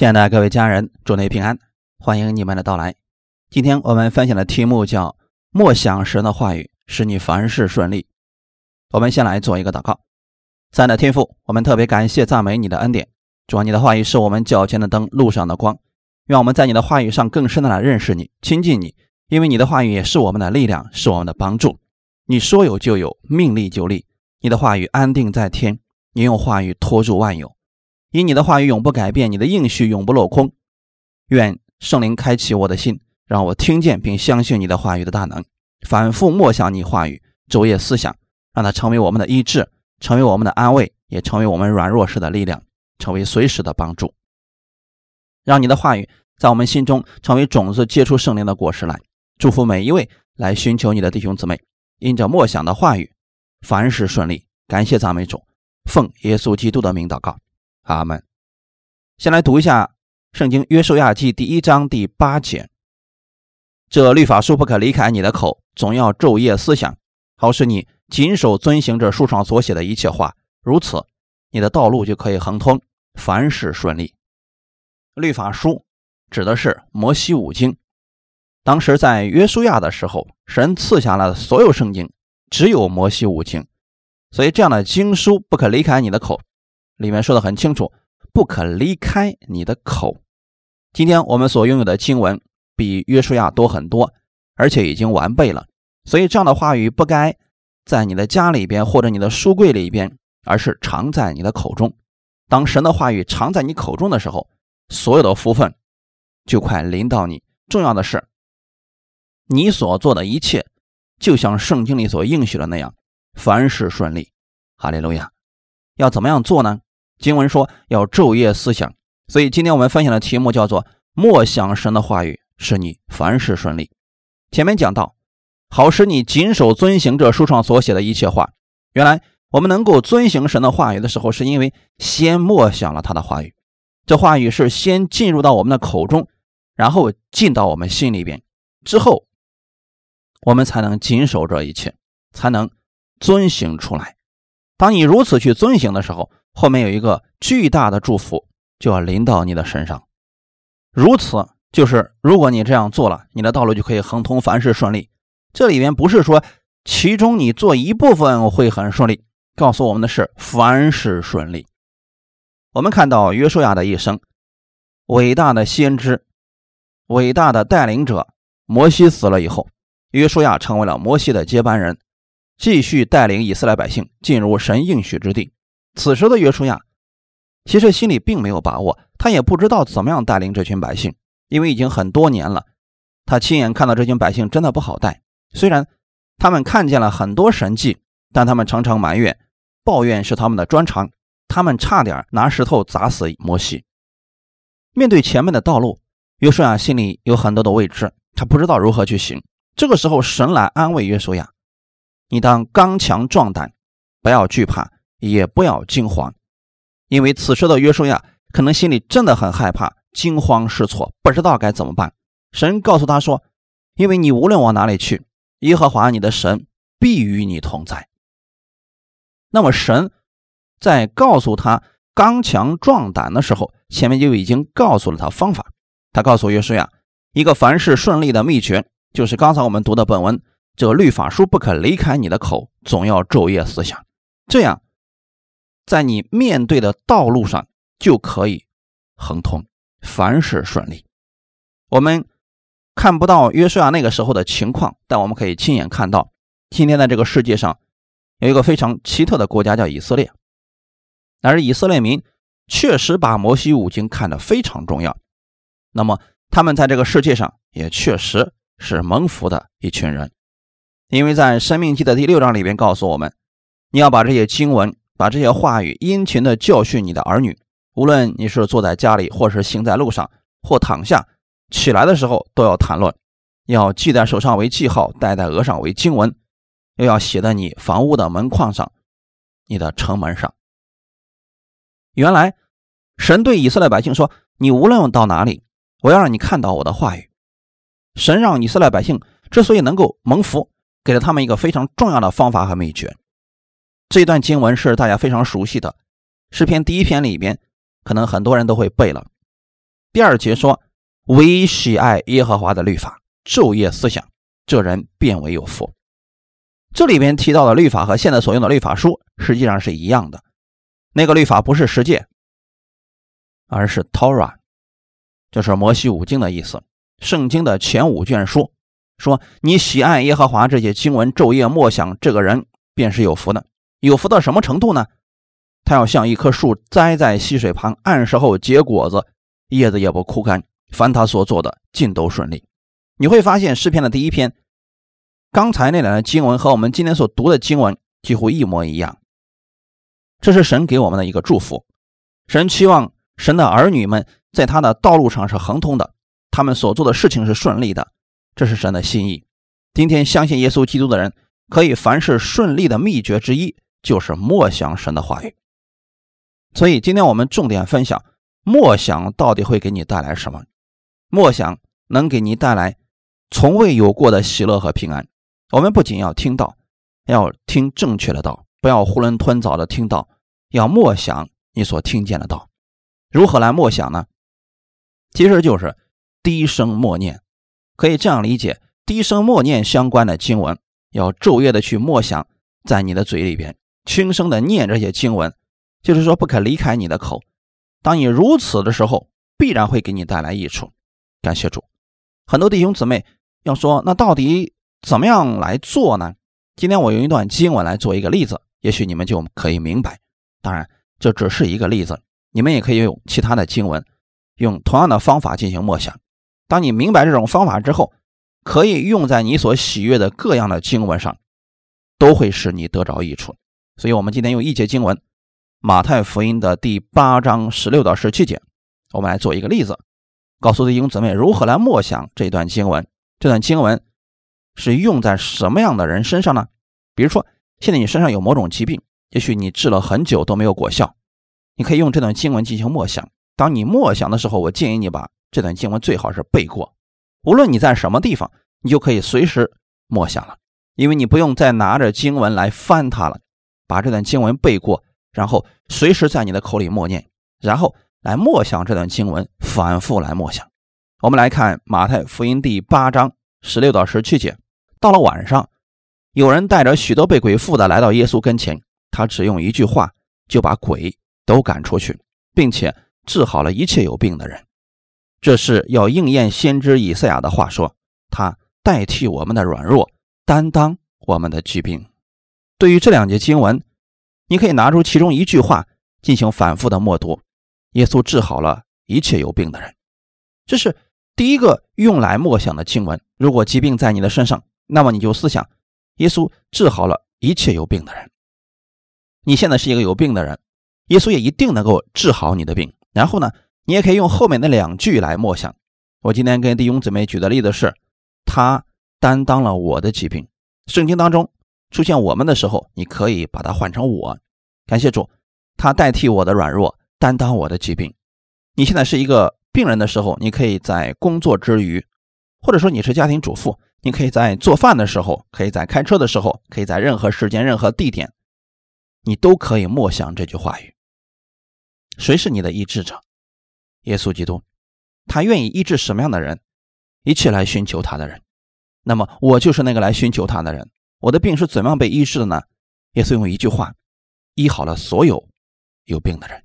亲爱的各位家人，主内平安，欢迎你们的到来。今天我们分享的题目叫默想神的话语，使你凡事顺利。我们先来做一个祷告。亲爱的天父，我们特别感谢赞美你的恩典，主啊，你的话语是我们脚前的灯，路上的光，愿我们在你的话语上更深的来认识你，亲近你，因为你的话语也是我们的力量，是我们的帮助。你说有就有，命立就立，你的话语安定在天，你用话语托住万有，因你的话语永不改变，你的应许永不落空。愿圣灵开启我的心，让我听见并相信你的话语的大能，反复默想你话语，昼夜思想，让它成为我们的医治，成为我们的安慰，也成为我们软弱时的力量，成为随时的帮助。让你的话语在我们心中成为种子，结出圣灵的果实来。祝福每一位来寻求你的弟兄姊妹，因着默想的话语，凡事顺利。感谢赞美主，奉耶稣基督的名祷告，阿们。先来读一下圣经约书亚记第1章第8节，这律法书不可离开你的口，总要昼夜思想，好使你谨守遵行这书上所写的一切话，如此你的道路就可以亨通，凡事顺利。律法书指的是摩西五经，当时在约书亚的时候，神赐下了所有圣经，只有摩西五经，所以这样的经书不可离开你的口，里面说得很清楚，不可离开你的口。今天我们所拥有的经文比约书亚多很多，而且已经完备了，所以这样的话语不该在你的家里边或者你的书柜里边，而是常在你的口中。当神的话语常在你口中的时候，所有的福分就快临到你。重要的是，你所做的一切就像圣经里所应许的那样，凡事顺利。哈利路亚。要怎么样做呢？经文说要昼夜思想，所以今天我们分享的题目叫做默想神的话语，使你凡事顺利。前面讲到，好使你谨守遵行这书上所写的一切话。原来我们能够遵行神的话语的时候，是因为先默想了他的话语，这话语是先进入到我们的口中，然后进到我们心里边，之后我们才能谨守这一切，才能遵行出来。当你如此去遵行的时候，后面有一个巨大的祝福就要临到你的身上。如此就是如果你这样做了，你的道路就可以亨通，凡事顺利。这里面不是说其中你做一部分会很顺利，告诉我们的是凡事顺利。我们看到约书亚的一生，伟大的先知，伟大的带领者摩西死了以后，约书亚成为了摩西的接班人，继续带领以色列百姓进入神应许之地。此时的约书亚其实心里并没有把握，他也不知道怎么样带领这群百姓，因为已经很多年了，他亲眼看到这群百姓真的不好带。虽然他们看见了很多神迹，但他们常常埋怨，抱怨是他们的专长，他们差点拿石头砸死摩西。面对前面的道路，约书亚心里有很多的未知，他不知道如何去行。这个时候神来安慰约书亚，你当刚强壮胆，不要惧怕，也不要惊慌。因为此时的约书亚可能心里真的很害怕，惊慌失措，不知道该怎么办。神告诉他说，因为你无论往哪里去，耶和华你的神必与你同在。那么神在告诉他刚强壮胆的时候，前面就已经告诉了他方法。他告诉约书亚一个凡事顺利的秘诀，就是刚才我们读的本文，这律法书不可离开你的口，总要昼夜思想，这样在你面对的道路上就可以亨通，凡事顺利。我们看不到约书亚那个时候的情况，但我们可以亲眼看到，今天在这个世界上有一个非常奇特的国家叫以色列，而以色列民确实把摩西五经看得非常重要，那么他们在这个世界上也确实是蒙福的一群人。因为在《申命记》的第6章里边告诉我们，你要把这些经文，把这些话语殷勤的教训你的儿女，无论你是坐在家里，或是行在路上，或躺下起来的时候，都要谈论，要系在手上为记号，戴在额上为经文，又要写在你房屋的门框上，你的城门上。原来神对以色列百姓说，你无论到哪里，我要让你看到我的话语。神让以色列百姓之所以能够蒙福，给了他们一个非常重要的方法和秘诀。这段经文是大家非常熟悉的，诗篇第1篇里边可能很多人都会背了，第二节说，唯喜爱耶和华的律法，昼夜思想，这人便为有福。这里边提到的律法和现在所用的律法书实际上是一样的，那个律法不是十诫，而是 Torah， 就是摩西五经的意思，圣经的前五卷书，说你喜爱耶和华这些经文，昼夜默想，这个人便是有福的。有福到什么程度呢？他要像一棵树栽在溪水旁，按时候结果子，叶子也不枯干，凡他所做的尽都顺利。你会发现诗篇的第一篇，刚才那两段经文和我们今天所读的经文几乎一模一样。这是神给我们的一个祝福，神期望神的儿女们在他的道路上是亨通的，他们所做的事情是顺利的，这是神的心意。今天相信耶稣基督的人，可以凡事顺利的秘诀之一就是默想神的话语。所以今天我们重点分享默想到底会给你带来什么。默想能给你带来从未有过的喜乐和平安。我们不仅要听到，要听正确的道，不要囫囵吞枣的听到，要默想你所听见的道。如何来默想呢？其实就是低声默念，可以这样理解，低声默念相关的经文要昼夜的去默想在你的嘴里边，轻声的念这些经文，就是说不可离开你的口。当你如此的时候，必然会给你带来益处。感谢主。很多弟兄姊妹要说，那到底怎么样来做呢？今天我用一段经文来做一个例子，也许你们就可以明白。当然这只是一个例子，你们也可以用其他的经文，用同样的方法进行默想。当你明白这种方法之后，可以用在你所喜悦的各样的经文上，都会使你得着益处。所以我们今天用一节经文，马太福音的第8章16到17节，我们来做一个例子，告诉弟兄姊妹如何来默想这段经文。这段经文是用在什么样的人身上呢？比如说现在你身上有某种疾病，也许你治了很久都没有果效，你可以用这段经文进行默想。当你默想的时候，我建议你把这段经文最好是背过，无论你在什么地方，你就可以随时默想了，因为你不用再拿着经文来翻它了，把这段经文背过，然后随时在你的口里默念，然后来默想这段经文，反复来默想。我们来看马太福音第8章16到17节。到了晚上，有人带着许多被鬼附的来到耶稣跟前，他只用一句话就把鬼都赶出去，并且治好了一切有病的人。这是要应验先知以赛亚的话说，他代替我们的软弱，担当我们的疾病。对于这两节经文，你可以拿出其中一句话进行反复的默读，耶稣治好了一切有病的人。这是第一个用来默想的经文。如果疾病在你的身上，那么你就思想耶稣治好了一切有病的人。你现在是一个有病的人，耶稣也一定能够治好你的病。然后呢，你也可以用后面的两句来默想。我今天跟弟兄姊妹举的例子是，他担当了我的疾病。圣经当中出现我们的时候，你可以把它换成我。感谢主，他代替我的软弱，担当我的疾病。你现在是一个病人的时候，你可以在工作之余，或者说你是家庭主妇，你可以在做饭的时候，可以在开车的时候，可以在任何时间任何地点，你都可以默想这句话语。谁是你的医治者？耶稣基督，他愿意医治什么样的人？一切来寻求他的人。那么我就是那个来寻求他的人。我的病是怎么样被医治的呢？耶稣用一句话医好了所有有病的人。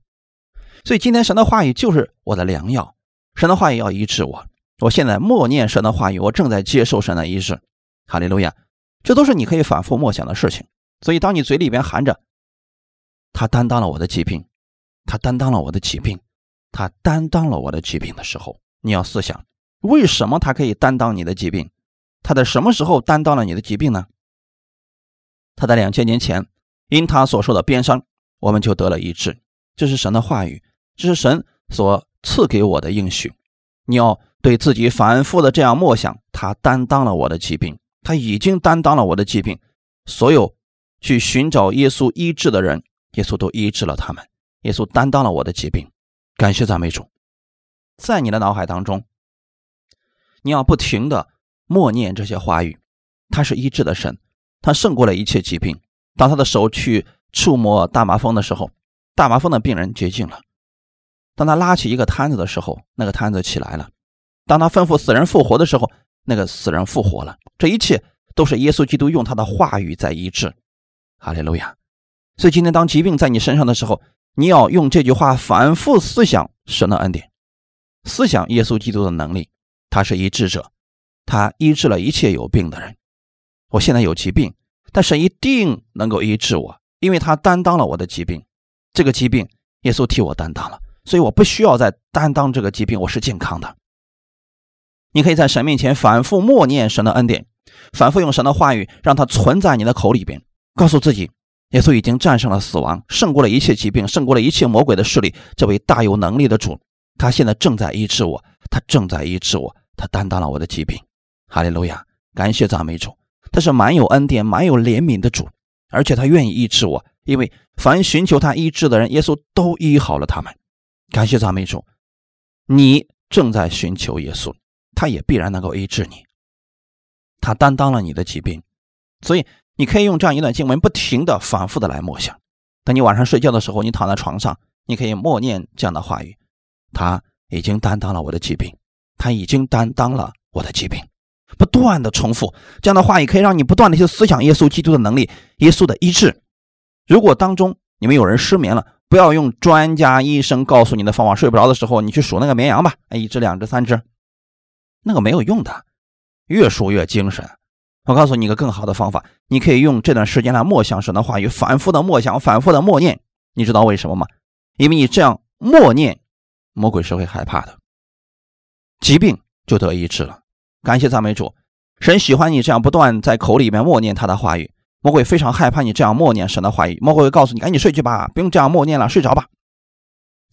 所以今天神的话语就是我的良药，神的话语要医治我。我现在默念神的话语，我正在接受神的医治。哈利路亚！这都是你可以反复默想的事情。所以当你嘴里边含着他担当了我的疾病，他担当了我的疾病，他担当了我的疾病的时候，你要思想为什么他可以担当你的疾病。他在什么时候担当了你的疾病呢？他在2000年前，因他所受的鞭伤，我们就得了医治。这是神的话语，这是神所赐给我的应许。你要对自己反复的这样默想，他担当了我的疾病，他已经担当了我的疾病。所有去寻找耶稣医治的人，耶稣都医治了他们，耶稣担当了我的疾病。感谢赞美主。在你的脑海当中，你要不停的默念这些话语。他是医治的神，他胜过了一切疾病。当他的手去触摸大麻风的时候，大麻风的病人洁净了。当他拉起一个摊子的时候，那个摊子起来了；当他吩咐死人复活的时候，那个死人复活了。这一切都是耶稣基督用他的话语在医治。哈利路亚！所以今天当疾病在你身上的时候，你要用这句话反复思想神的恩典，思想耶稣基督的能力，他是医治者，他医治了一切有病的人。我现在有疾病，但神一定能够医治我，因为他担当了我的疾病，这个疾病耶稣替我担当了，所以我不需要再担当这个疾病，我是健康的。你可以在神面前反复默念神的恩典，反复用神的话语让它存在你的口里边，告诉自己耶稣已经战胜了死亡，胜过了一切疾病，胜过了一切魔鬼的势力。这位大有能力的主，他现在正在医治我，他正在医治我，他担当了我的疾病。哈利路亚，感谢赞美主，他是满有恩典满有怜悯的主，而且他愿意医治我，因为凡寻求他医治的人，耶稣都医好了他们。感谢赞美主，你正在寻求耶稣，他也必然能够医治你，他担当了你的疾病。所以你可以用这样一段经文不停地反复的来默想。当你晚上睡觉的时候，你躺在床上，你可以默念这样的话语，他已经担当了我的疾病，他已经担当了我的疾病，不断的重复这样的话语，可以让你不断的去思想耶稣基督的能力，耶稣的医治。如果当中你们有人失眠了，不要用专家医生告诉你的方法，睡不着的时候你去数那个绵羊吧，一只两只三只，那个没有用的，越数越精神。我告诉你一个更好的方法，你可以用这段时间来默想神的话语，反复的默想，反复的默念。你知道为什么吗？因为你这样默念，魔鬼是会害怕的，疾病就得医治了。感谢赞美主，神喜欢你这样不断在口里面默念他的话语。魔鬼非常害怕你这样默念神的话语，魔鬼会告诉你赶紧睡去吧，不用这样默念了，睡着吧。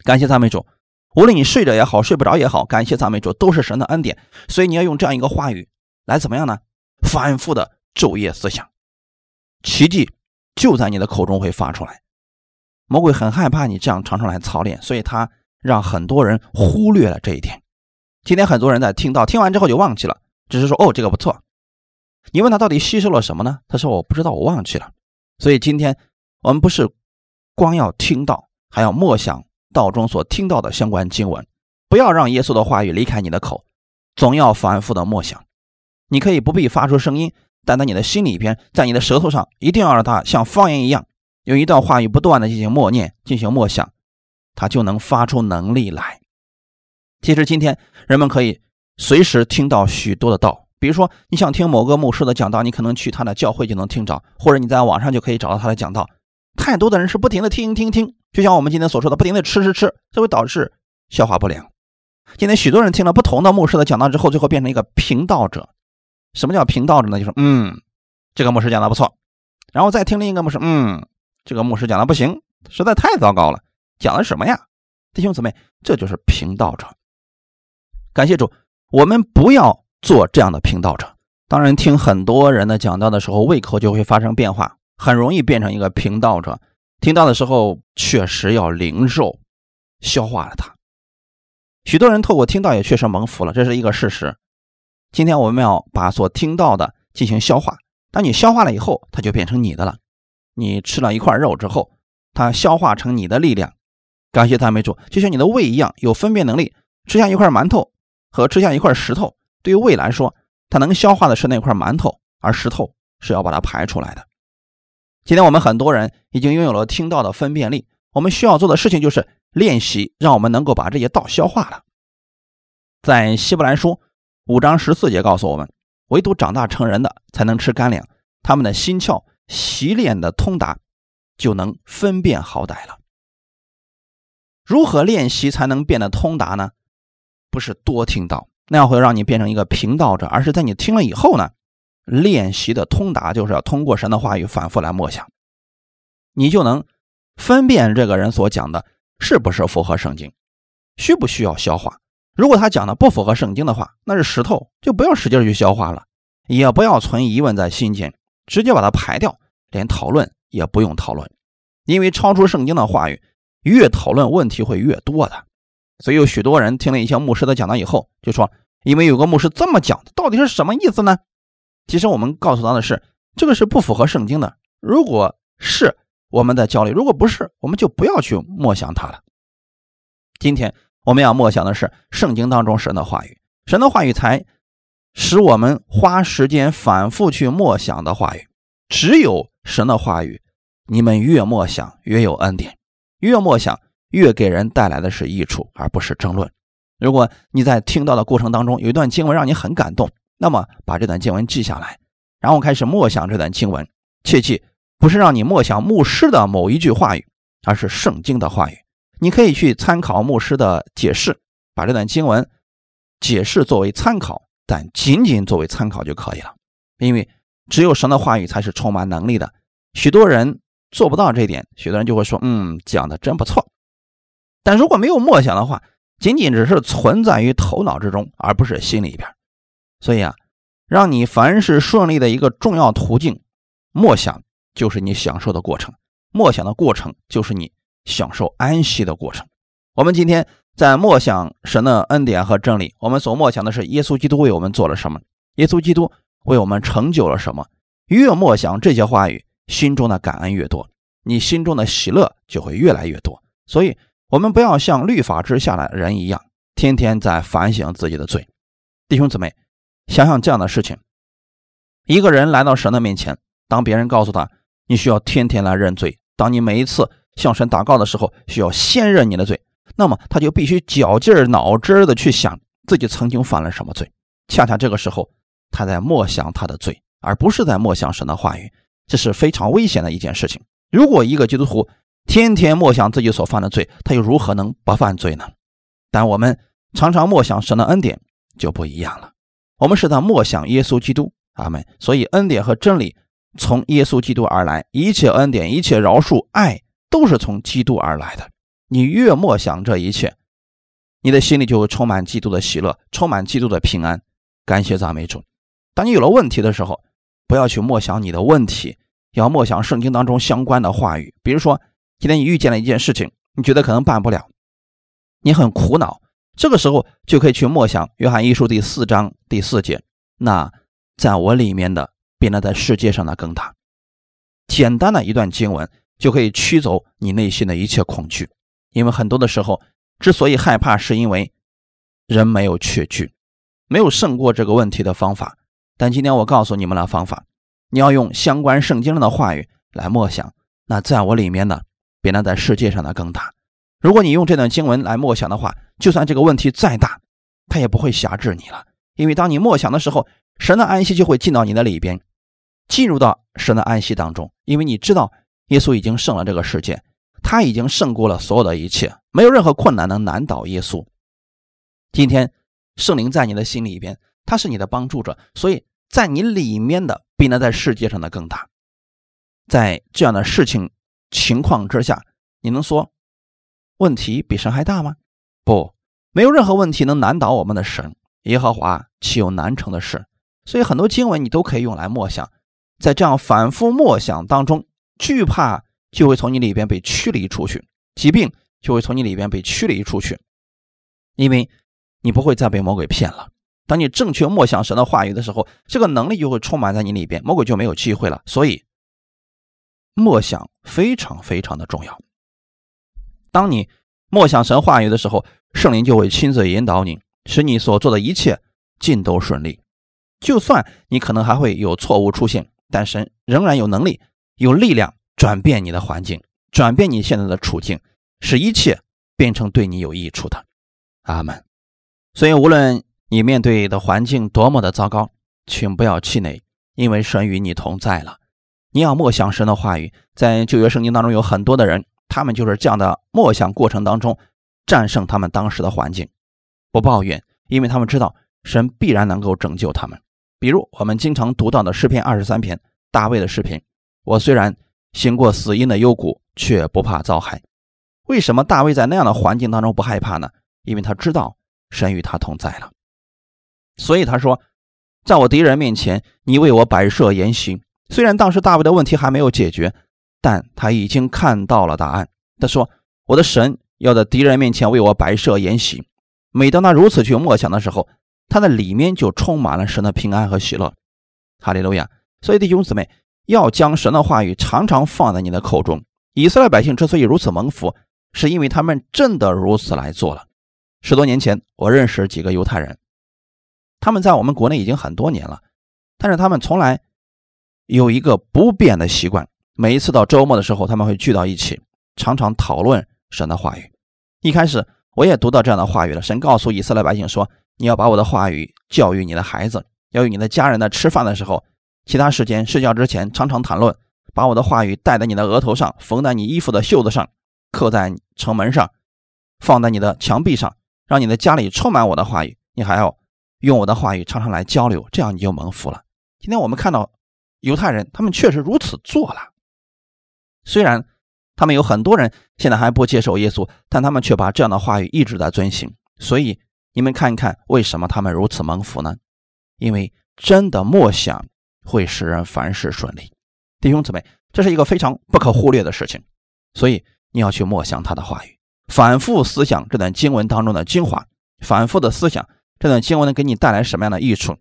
感谢赞美主，无论你睡着也好，睡不着也好，感谢赞美主，都是神的恩典。所以你要用这样一个话语来怎么样呢？反复的昼夜思想，奇迹就在你的口中会发出来。魔鬼很害怕你这样常常来操练，所以他让很多人忽略了这一点。今天很多人在听完之后就忘记了，只是说哦这个不错。你问他到底吸收了什么呢？他说我不知道，我忘记了。所以今天我们不是光要听到，还要默想道中所听到的相关经文，不要让耶稣的话语离开你的口，总要反复的默想。你可以不必发出声音，但在你的心里边，在你的舌头上，一定要让它像方言一样，用一段话语不断的进行默念，进行默想，它就能发出能力来。其实今天人们可以随时听到许多的道，比如说你想听某个牧师的讲道，你可能去他的教会就能听着，或者你在网上就可以找到他的讲道。太多的人是不停的听，就像我们今天所说的不停的吃，这会导致消化不良。今天许多人听了不同的牧师的讲道之后，最后变成一个贫道者。什么叫频道者呢？就是这个牧师讲的不错，然后再听另一个牧师，这个牧师讲的不行，实在太糟糕了，讲的什么呀？弟兄姊妹，这就是频道者。感谢主，我们不要做这样的频道者。当然听很多人的讲道的时候，胃口就会发生变化，很容易变成一个频道者。听到的时候确实要领受消化了它。许多人透过听到也确实蒙福了，这是一个事实。今天我们要把所听到的进行消化，当你消化了以后，它就变成你的了。你吃了一块肉之后，它消化成你的力量。感谢赞美主，就像你的胃一样有分辨能力，吃下一块馒头和吃下一块石头，对于胃来说，它能消化的是那块馒头，而石头是要把它排出来的。今天我们很多人已经拥有了听到的分辨力，我们需要做的事情就是练习，让我们能够把这些道消化了。在希伯来书5章14节告诉我们，唯独长大成人的才能吃干粮，他们的心窍习练的通达，就能分辨好歹了。如何练习才能变得通达呢？不是多听到，那样会让你变成一个频道者，而是在你听了以后呢，练习的通达就是要通过神的话语反复来默想，你就能分辨这个人所讲的是不是符合圣经，需不需要消化。如果他讲的不符合圣经的话，那是石头，就不要使劲去消化了，也不要存疑问在心间，直接把它排掉，连讨论也不用讨论。因为超出圣经的话语，越讨论问题会越多的。所以有许多人听了一些牧师的讲道以后，就说因为有个牧师这么讲，到底是什么意思呢？其实我们告诉他的是，这个是不符合圣经的，如果是我们在焦虑，如果不是我们就不要去默想它了。今天我们要默想的是圣经当中神的话语，神的话语才使我们花时间反复去默想的话语。只有神的话语，你们越默想越有恩典，越默想越给人带来的是益处，而不是争论。如果你在听到的过程当中有一段经文让你很感动，那么把这段经文记下来，然后开始默想这段经文。切记，不是让你默想牧师的某一句话语，而是圣经的话语。你可以去参考牧师的解释，把这段经文解释作为参考，但仅仅作为参考就可以了。因为只有神的话语才是充满能力的，许多人做不到这一点，许多人就会说讲的真不错。但如果没有默想的话，仅仅只是存在于头脑之中，而不是心里边。所以让你凡事顺利的一个重要途径，默想就是你享受的过程，默想的过程就是你享受安息的过程。我们今天在默想神的恩典和真理，我们所默想的是耶稣基督为我们做了什么，耶稣基督为我们成就了什么。越默想这些话语，心中的感恩越多，你心中的喜乐就会越来越多。所以我们不要像律法之下的人一样，天天在反省自己的罪。弟兄姊妹，想想这样的事情，一个人来到神的面前，当别人告诉他你需要天天来认罪，当你每一次向神祷告的时候需要先认你的罪，那么他就必须绞尽脑汁的去想自己曾经犯了什么罪。恰恰这个时候他在默想他的罪，而不是在默想神的话语，这是非常危险的一件事情。如果一个基督徒天天默想自己所犯的罪，他又如何能不犯罪呢？但我们常常默想神的恩典就不一样了，我们是在默想耶稣基督。阿们。所以恩典和真理从耶稣基督而来，一切恩典、一切饶恕、爱都是从基督而来的。你越默想这一切，你的心里就会充满基督的喜乐，充满基督的平安。感谢赞美主。当你有了问题的时候，不要去默想你的问题，要默想圣经当中相关的话语。比如说今天你遇见了一件事情，你觉得可能办不了，你很苦恼，这个时候就可以去默想约翰一书第4章第4节，那在我里面的变得在世界上的更大。简单的一段经文就可以驱走你内心的一切恐惧。因为很多的时候之所以害怕，是因为人没有确据，没有胜过这个问题的方法。但今天我告诉你们的方法，你要用相关圣经上的话语来默想，那在我里面的变得在世界上的更大。如果你用这段经文来默想的话，就算这个问题再大，它也不会辖制你了。因为当你默想的时候，神的安息就会进到你的里边，进入到神的安息当中。因为你知道耶稣已经胜了这个世界，他已经胜过了所有的一切，没有任何困难能难倒耶稣。今天圣灵在你的心里边，他是你的帮助者，所以在你里面的比那在世界上的更大。在这样的事情情况之下，你能说问题比神还大吗？不，没有任何问题能难倒我们的神。耶和华岂有难成的事？所以很多经文你都可以用来默想。在这样反复默想当中，惧怕就会从你里边被驱离出去，疾病就会从你里边被驱离出去，因为你不会再被魔鬼骗了。当你正确默想神的话语的时候，这个能力就会充满在你里边，魔鬼就没有机会了。所以默想非常非常的重要。当你默想神话语的时候，圣灵就会亲自引导你，使你所做的一切尽都顺利。就算你可能还会有错误出现，但神仍然有能力有力量转变你的环境，转变你现在的处境，使一切变成对你有益处的。阿们。所以无论你面对的环境多么的糟糕，请不要气馁，因为神与你同在了。你要默想神的话语。在旧约圣经当中有很多的人，他们就是这样的默想过程当中战胜他们当时的环境，不抱怨，因为他们知道神必然能够拯救他们。比如我们经常读到的诗篇23篇，大卫的诗篇，我虽然行过死荫的幽谷，却不怕遭害。为什么大卫在那样的环境当中不害怕呢？因为他知道神与他同在了。所以他说，在我敌人面前，你为我摆设筵席。虽然当时大卫的问题还没有解决，但他已经看到了答案。他说，我的神要在敌人面前为我摆设筵席。每当他如此去默想的时候，他的里面就充满了神的平安和喜乐。哈利路亚。所以弟兄姊妹，要将神的话语常常放在你的口中。以色列百姓之所以如此蒙福，是因为他们真的如此来做了。10多年前，我认识几个犹太人，他们在我们国内已经很多年了，但是他们从来有一个不变的习惯，每一次到周末的时候，他们会聚到一起，常常讨论神的话语。一开始我也读到这样的话语了，神告诉以色列百姓说，你要把我的话语教育你的孩子，要与你的家人在吃饭的时候，其他时间睡觉之前常常谈论，把我的话语戴在你的额头上，缝在你衣服的袖子上，刻在城门上，放在你的墙壁上，让你的家里充满我的话语，你还要用我的话语常常来交流，这样你就蒙福了。今天我们看到犹太人，他们确实如此做了，虽然他们有很多人现在还不接受耶稣，但他们却把这样的话语一直在遵行。所以你们看一看，为什么他们如此蒙福呢？因为真的默想会使人凡事顺利。弟兄姊妹，这是一个非常不可忽略的事情，所以你要去默想他的话语，反复思想这段经文当中的精华，反复的思想这段经文能给你带来什么样的益处。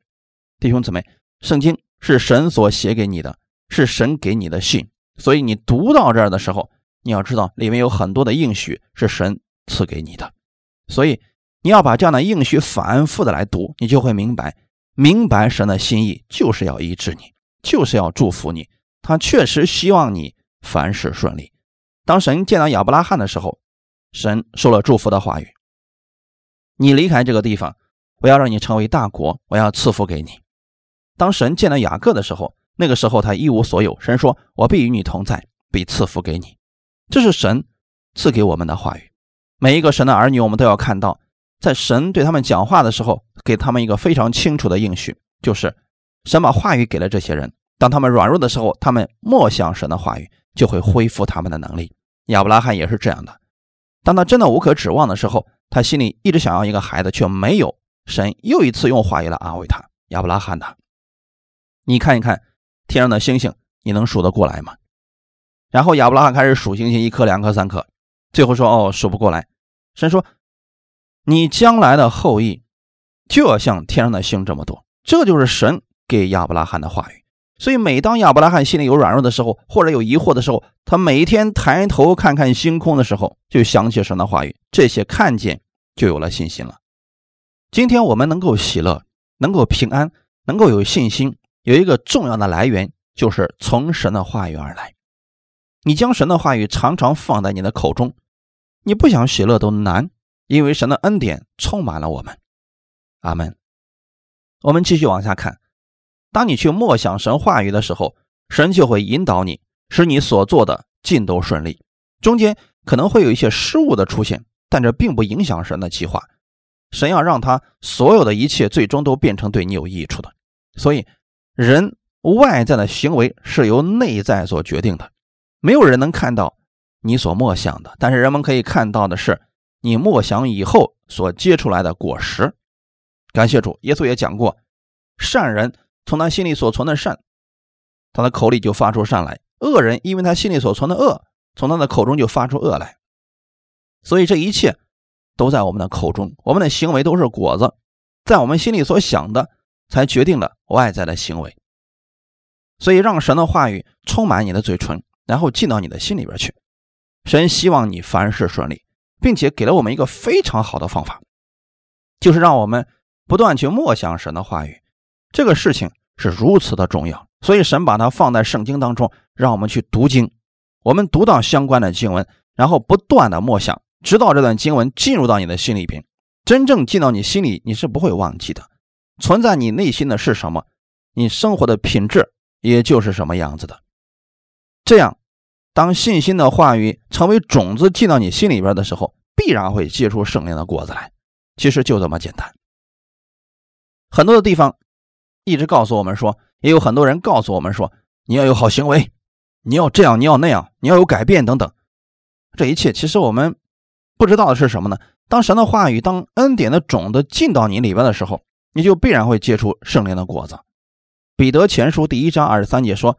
弟兄姊妹，圣经是神所写给你的，是神给你的信，所以你读到这儿的时候，你要知道里面有很多的应许是神赐给你的，所以你要把这样的应许反复的来读，你就会明白神的心意，就是要医治你，就是要祝福你，他确实希望你凡事顺利。当神见到亚伯拉罕的时候，神说了祝福的话语，你离开这个地方，我要让你成为大国，我要赐福给你。当神见到雅各的时候，那个时候他一无所有，神说我必与你同在，必赐福给你。这是神赐给我们的话语。每一个神的儿女，我们都要看到，在神对他们讲话的时候，给他们一个非常清楚的应许，就是神把话语给了这些人，当他们软弱的时候，他们默想神的话语，就会恢复他们的能力。亚伯拉罕也是这样的，当他真的无可指望的时候，他心里一直想要一个孩子，却没有，神又一次用话语来安慰他。亚伯拉罕的，你看一看天上的星星，你能数得过来吗？然后亚伯拉罕开始数星星，1颗、2颗、3颗，最后说数不过来。神说，你将来的后裔就要像天上的星这么多。这就是神给亚伯拉罕的话语。所以每当亚伯拉罕心里有软弱的时候，或者有疑惑的时候，他每天抬头看看星空的时候，就想起神的话语，这些看见就有了信心了。今天我们能够喜乐，能够平安，能够有信心，有一个重要的来源，就是从神的话语而来。你将神的话语常常放在你的口中，你不想喜乐都难，因为神的恩典充满了我们。阿们。我们继续往下看，当你去默想神话语的时候，神就会引导你，使你所做的尽都顺利。中间可能会有一些失误的出现，但这并不影响神的计划。神要让他所有的一切最终都变成对你有益处的。所以人外在的行为是由内在所决定的，没有人能看到你所默想的，但是人们可以看到的是你默想以后所结出来的果实。感谢主，耶稣也讲过，善人从他心里所存的善，他的口里就发出善来；恶人因为他心里所存的恶，从他的口中就发出恶来。所以这一切都在我们的口中，我们的行为都是果子，在我们心里所想的才决定了外在的行为。所以让神的话语充满你的嘴唇，然后进到你的心里边去。神希望你凡事顺利，并且给了我们一个非常好的方法，就是让我们不断去默想神的话语。这个事情是如此的重要，所以神把它放在圣经当中，让我们去读经。我们读到相关的经文，然后不断的默想，直到这段经文进入到你的心里边。真正进到你心里，你是不会忘记的。存在你内心的是什么，你生活的品质也就是什么样子的。这样，当信心的话语成为种子进到你心里边的时候，必然会结出圣灵的果子来。其实就这么简单。很多的地方一直告诉我们说，也有很多人告诉我们说，你要有好行为，你要这样，你要那样，你要有改变等等。这一切其实我们不知道的是什么呢？当神的话语，当恩典的种子进到你里边的时候，你就必然会结出圣灵的果子。彼得前书1章23节说，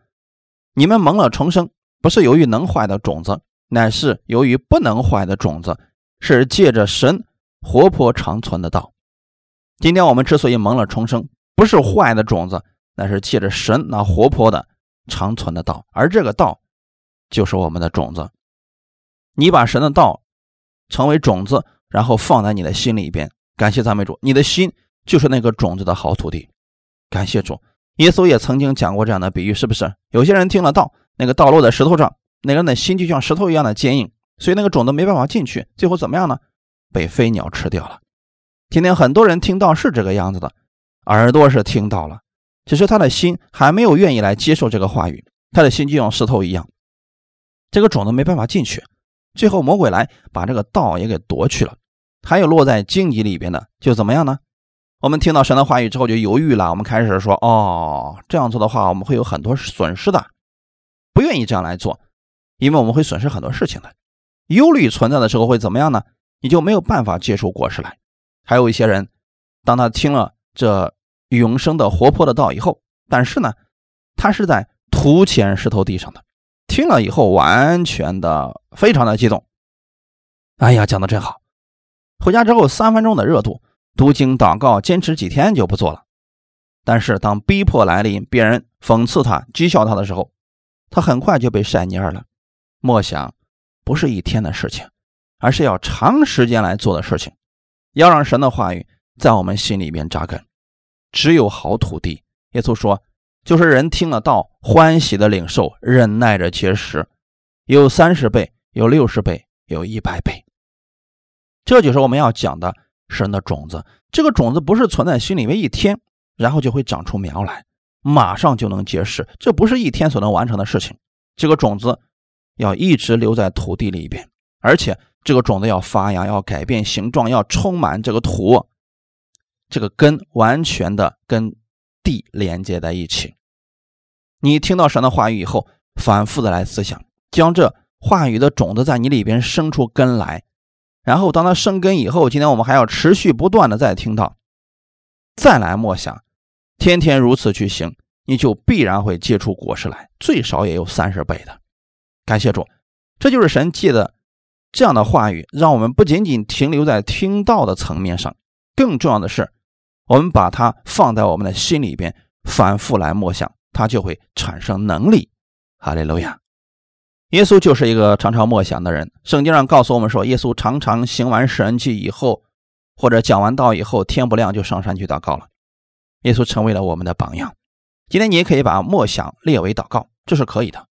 你们蒙了重生，不是由于能坏的种子，乃是由于不能坏的种子，是借着神活泼长存的道。今天我们之所以蒙了重生，不是坏的种子，乃是借着神那活泼的长存的道，而这个道就是我们的种子。你把神的道成为种子，然后放在你的心里边。感谢赞美主，你的心就是那个种子的好土地。感谢主。耶稣也曾经讲过这样的比喻，是不是？有些人听了道，那个道落在石头上，那个人的心就像石头一样的坚硬，所以那个种子没办法进去，最后怎么样呢？被飞鸟吃掉了。今天很多人听到是这个样子的，耳朵是听到了，只是他的心还没有愿意来接受这个话语，他的心就像石头一样，这个种子没办法进去，最后魔鬼来把这个道也给夺去了。还有落在荆棘里边的，就怎么样呢？我们听到神的话语之后就犹豫了，我们开始说，这样做的话我们会有很多损失的，不愿意这样来做，因为我们会损失很多事情的。忧虑存在的时候会怎么样呢？你就没有办法结出果实来。还有一些人，当他听了这永生的活泼的道以后，但是呢，他是在土浅石头地上的，听了以后完全的非常的激动，哎呀，讲得真好，回家之后3分钟的热度，读经祷告坚持几天就不做了。但是当逼迫来临，别人讽刺他讥笑他的时候，他很快就被晒蔫了。默想不是一天的事情，而是要长时间来做的事情，要让神的话语在我们心里面扎根。只有好土地，耶稣说，就是人听了道，欢喜的领受，忍耐着结实，有30倍，有60倍，有100倍。这就是我们要讲的神的种子。这个种子不是存在心里面一天然后就会长出苗来，马上就能结实，这不是一天所能完成的事情。这个种子要一直留在土地里边，而且这个种子要发芽，要改变形状，要充满这个土，这个根完全的跟地连接在一起。你听到神的话语以后，反复的来思想，将这话语的种子在你里边生出根来，然后当它生根以后，今天我们还要持续不断的再听到，再来默想，天天如此去行，你就必然会结出果实来，最少也有30倍的。感谢主，这就是神借的这样的话语，让我们不仅仅停留在听到的层面上，更重要的是我们把它放在我们的心里边，反复来默想，它就会产生能力。哈利路亚。耶稣就是一个常常默想的人，圣经上告诉我们说，耶稣常常行完神迹以后，或者讲完道以后，天不亮就上山去祷告了。耶稣成为了我们的榜样。今天你也可以把默想列为祷告，这是可以的，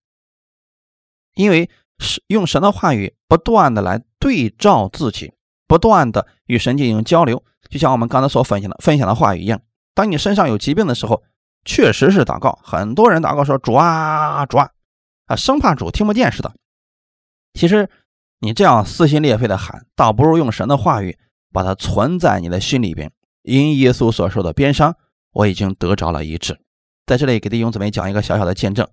因为用神的话语不断的来对照自己，不断的与神进行交流，就像我们刚才所分享的话语一样。当你身上有疾病的时候，确实是祷告，很多人祷告说主啊主啊，生怕主听不见似的。其实你这样撕心裂肺的喊，倒不如用神的话语把它存在你的心里边。因耶稣所受的鞭伤，我已经得着了医治。在这里给弟兄姊妹讲一个小小的见证，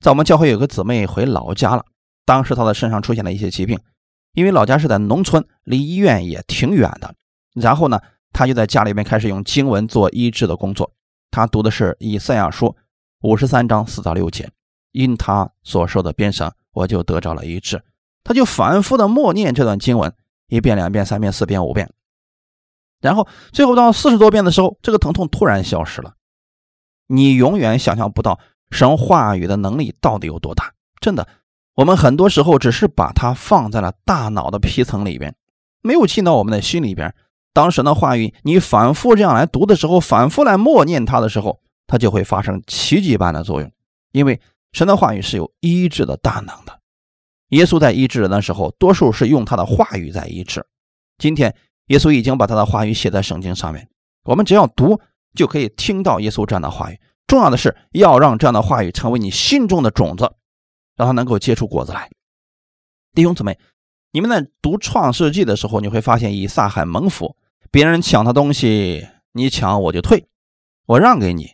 在我们教会有个姊妹回老家了，当时她的身上出现了一些疾病，因为老家是在农村，离医院也挺远的。然后呢，她就在家里面开始用经文做医治的工作。她读的是以赛亚书53章4到6节，因她所受的鞭伤，我就得着了医治。她就反复的默念这段经文，1遍、2遍、3遍、4遍、5遍，然后最后到40多遍的时候，这个疼痛突然消失了。你永远想象不到神话语的能力到底有多大。真的，我们很多时候只是把它放在了大脑的皮层里边，没有进到我们的心里边。当神的话语你反复这样来读的时候，反复来默念它的时候，它就会发生奇迹般的作用，因为神的话语是有医治的大能的。耶稣在医治人的时候，多数是用他的话语在医治。今天耶稣已经把他的话语写在圣经上面，我们只要读就可以听到耶稣这样的话语。重要的是要让这样的话语成为你心中的种子，让它能够结出果子来。弟兄姊妹，你们在读创世纪的时候，你会发现以撒很蒙福，别人抢他东西，你抢我就退，我让给你，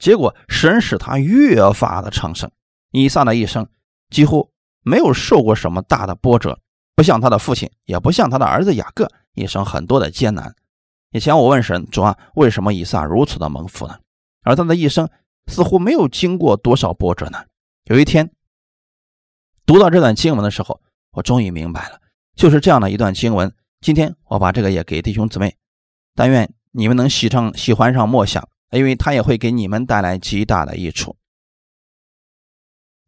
结果神使他越发的昌盛。以撒的一生几乎没有受过什么大的波折，不像他的父亲，也不像他的儿子雅各，一生很多的艰难。以前我问神，主啊，为什么以撒如此的蒙福呢？而他的一生似乎没有经过多少波折呢？有一天读到这段经文的时候，我终于明白了，就是这样的一段经文。今天我把这个也给弟兄姊妹，但愿你们能喜欢上默想，因为它也会给你们带来极大的益处。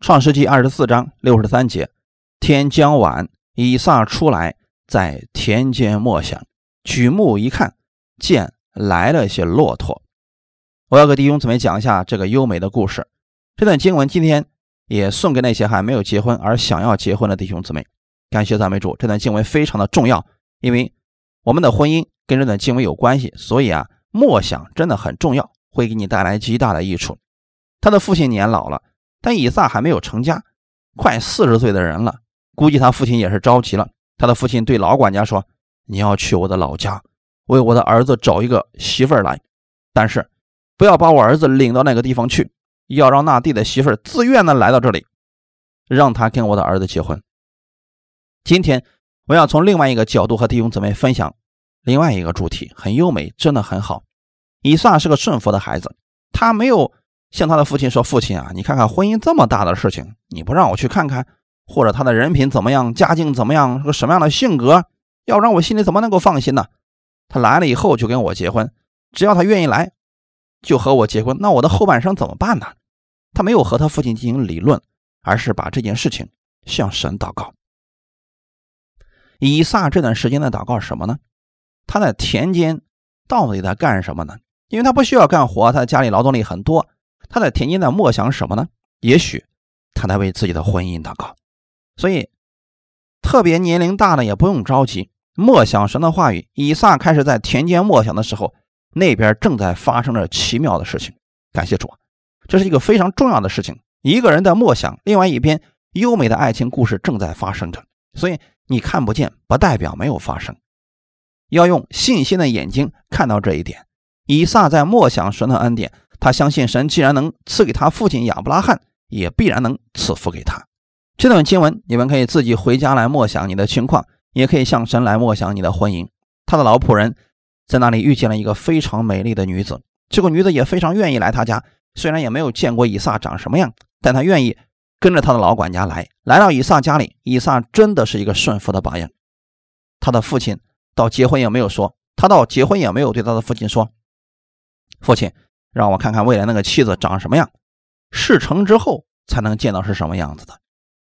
创世纪24章63节，天将晚，以撒出来，在田间默想，举目一看，见来了些骆驼。我要给弟兄姊妹讲一下这个优美的故事。这段经文今天也送给那些还没有结婚而想要结婚的弟兄姊妹。感谢赞美主，这段经文非常的重要，因为我们的婚姻跟这段经文有关系，所以默想真的很重要，会给你带来极大的益处。他的父亲年老了，但以撒还没有成家，快40岁的人了，估计他父亲也是着急了。他的父亲对老管家说，你要去我的老家，为我的儿子找一个媳妇儿来，但是不要把我儿子领到那个地方去，要让那地的媳妇儿自愿的来到这里，让他跟我的儿子结婚。今天我要从另外一个角度和弟兄姊妹分享另外一个主题，很优美，真的很好。以撒是个顺服的孩子，他没有向他的父亲说，父亲你看看婚姻这么大的事情，你不让我去看看，或者他的人品怎么样，家境怎么样，是个什么样的性格，要让我心里怎么能够放心呢？他来了以后就跟我结婚，只要他愿意来就和我结婚，那我的后半生怎么办呢？他没有和他父亲进行理论，而是把这件事情向神祷告。以撒这段时间的祷告什么呢？他在田间到底在干什么呢？因为他不需要干活，他在家里劳动力很多，他在田间在默想什么呢？也许他在为自己的婚姻祷告。所以特别年龄大的也不用着急，默想神的话语。以撒开始在田间默想的时候，那边正在发生着奇妙的事情。感谢主，这是一个非常重要的事情。一个人在默想，另外一边优美的爱情故事正在发生着。所以你看不见不代表没有发生，要用信心的眼睛看到这一点。以撒在默想神的恩典，他相信神既然能赐给他父亲亚伯拉罕，也必然能赐福给他。这段经文你们可以自己回家来默想你的情况，也可以向神来默想你的婚姻。他的老仆人在那里遇见了一个非常美丽的女子，这个女子也非常愿意来他家，虽然也没有见过以撒长什么样，但她愿意跟着他的老管家来到以撒家里。以撒真的是一个顺服的榜样。他的父亲到结婚也没有说，他到结婚也没有对他的父亲说，父亲让我看看未来那个妻子长什么样，事成之后才能见到是什么样子的。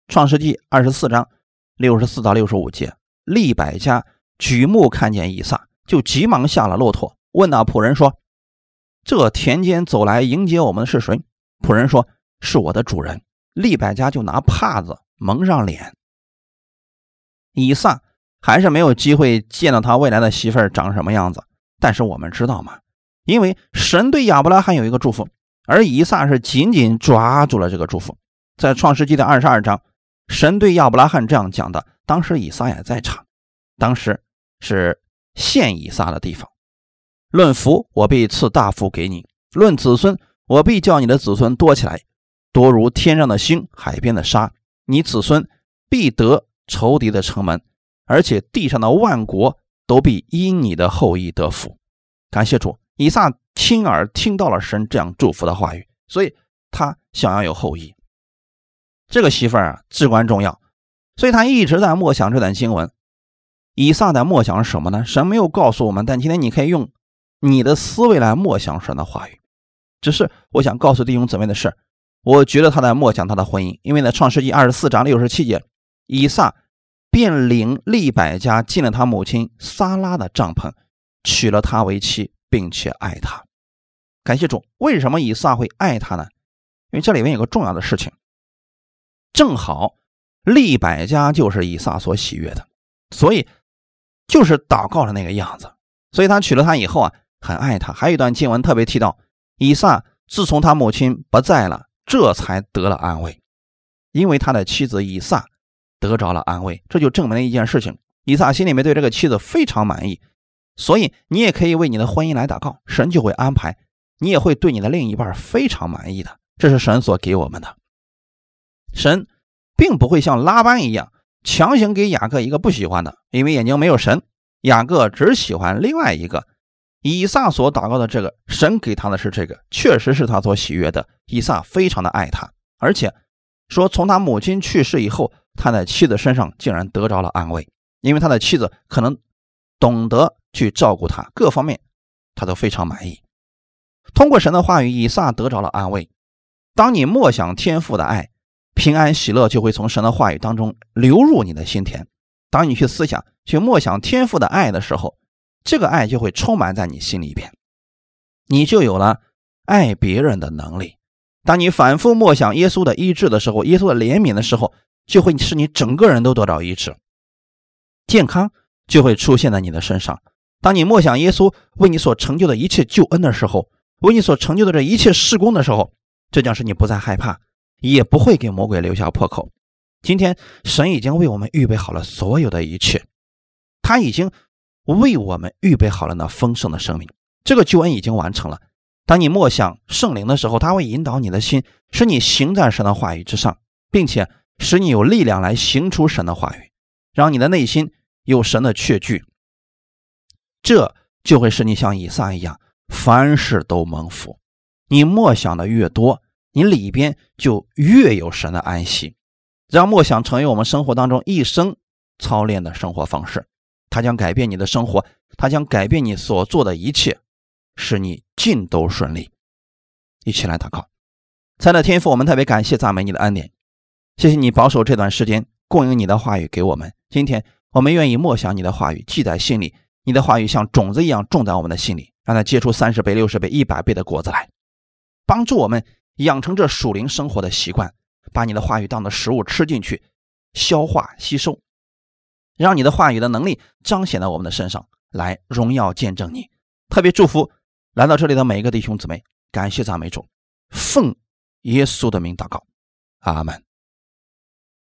创世纪24章64到65节，利百加举目看见以撒，就急忙下了骆驼，问那仆人说，这田间走来迎接我们的是谁？仆人说，是我的主人。利百加就拿帕子蒙上脸。以撒还是没有机会见到他未来的媳妇儿长什么样子，但是我们知道吗？因为神对亚伯拉罕有一个祝福，而以撒是紧紧抓住了这个祝福。在创世纪的22章，神对亚伯拉罕这样讲的，当时以撒也在场，当时是献以撒的地方。论福，我必赐大福给你；论子孙，我必叫你的子孙多起来，多如天上的星，海边的沙。你子孙必得仇敌的城门，而且地上的万国都必因你的后裔得福。感谢主，以撒亲耳听到了神这样祝福的话语，所以他想要有后裔。这个媳妇儿至关重要，所以他一直在默想这段经文。以撒在默想什么呢？神没有告诉我们，但今天你可以用你的思维来默想神的话语。只是我想告诉弟兄姊妹的是，我觉得他在默想他的婚姻，因为在创世纪24章67节，以撒便领利百加进了他母亲撒拉的帐篷，娶了她为妻，并且爱她。感谢主，为什么以撒会爱她呢？因为这里面有个重要的事情，正好利百加就是以撒所喜悦的，所以就是祷告的那个样子，所以他娶了她以后很爱她。还有一段经文特别提到，以撒自从他母亲不在了，这才得了安慰，因为他的妻子以撒得着了安慰。这就证明了一件事情，以撒心里面对这个妻子非常满意。所以你也可以为你的婚姻来祷告，神就会安排，你也会对你的另一半非常满意的。这是神所给我们的。神并不会像拉班一样强行给雅各一个不喜欢的，因为眼睛没有神，雅各只喜欢另外一个。以撒所祷告的这个，神给他的是这个，确实是他所喜悦的。以撒非常的爱他，而且说从他母亲去世以后，他在妻子身上竟然得着了安慰，因为他的妻子可能懂得去照顾他，各方面他都非常满意。通过神的话语，以撒得着了安慰。当你默想天父的爱，平安喜乐就会从神的话语当中流入你的心田，当你去思想、去默想天父的爱的时候，这个爱就会充满在你心里边，你就有了爱别人的能力。当你反复默想耶稣的医治的时候，耶稣的怜悯的时候，就会使你整个人都得到医治，健康就会出现在你的身上。当你默想耶稣为你所成就的一切救恩的时候，为你所成就的这一切事工的时候，这将使你不再害怕，也不会给魔鬼留下破口。今天神已经为我们预备好了所有的一切，他已经为我们预备好了那丰盛的生命，这个救恩已经完成了。当你默想圣灵的时候，他会引导你的心，使你行在神的话语之上，并且使你有力量来行出神的话语，让你的内心有神的确据，这就会使你像以撒一样凡事都蒙福。你默想的越多，你里边就越有神的安息。让默想成为我们生活当中一生操练的生活方式，它将改变你的生活，它将改变你所做的一切，使你尽都顺利。一起来祷告。亲爱的天父，我们特别感谢赞美你的恩典，谢谢你保守这段时间供应你的话语给我们。今天我们愿意默想你的话语，记在心里，你的话语像种子一样种在我们的心里，让它结出30倍、60倍、100倍的果子来，帮助我们养成这属灵生活的习惯，把你的话语当作食物吃进去，消化吸收，让你的话语的能力彰显在我们的身上，来荣耀见证你。特别祝福来到这里的每一个弟兄姊妹，感谢赞美主，奉耶稣的名祷告，阿们。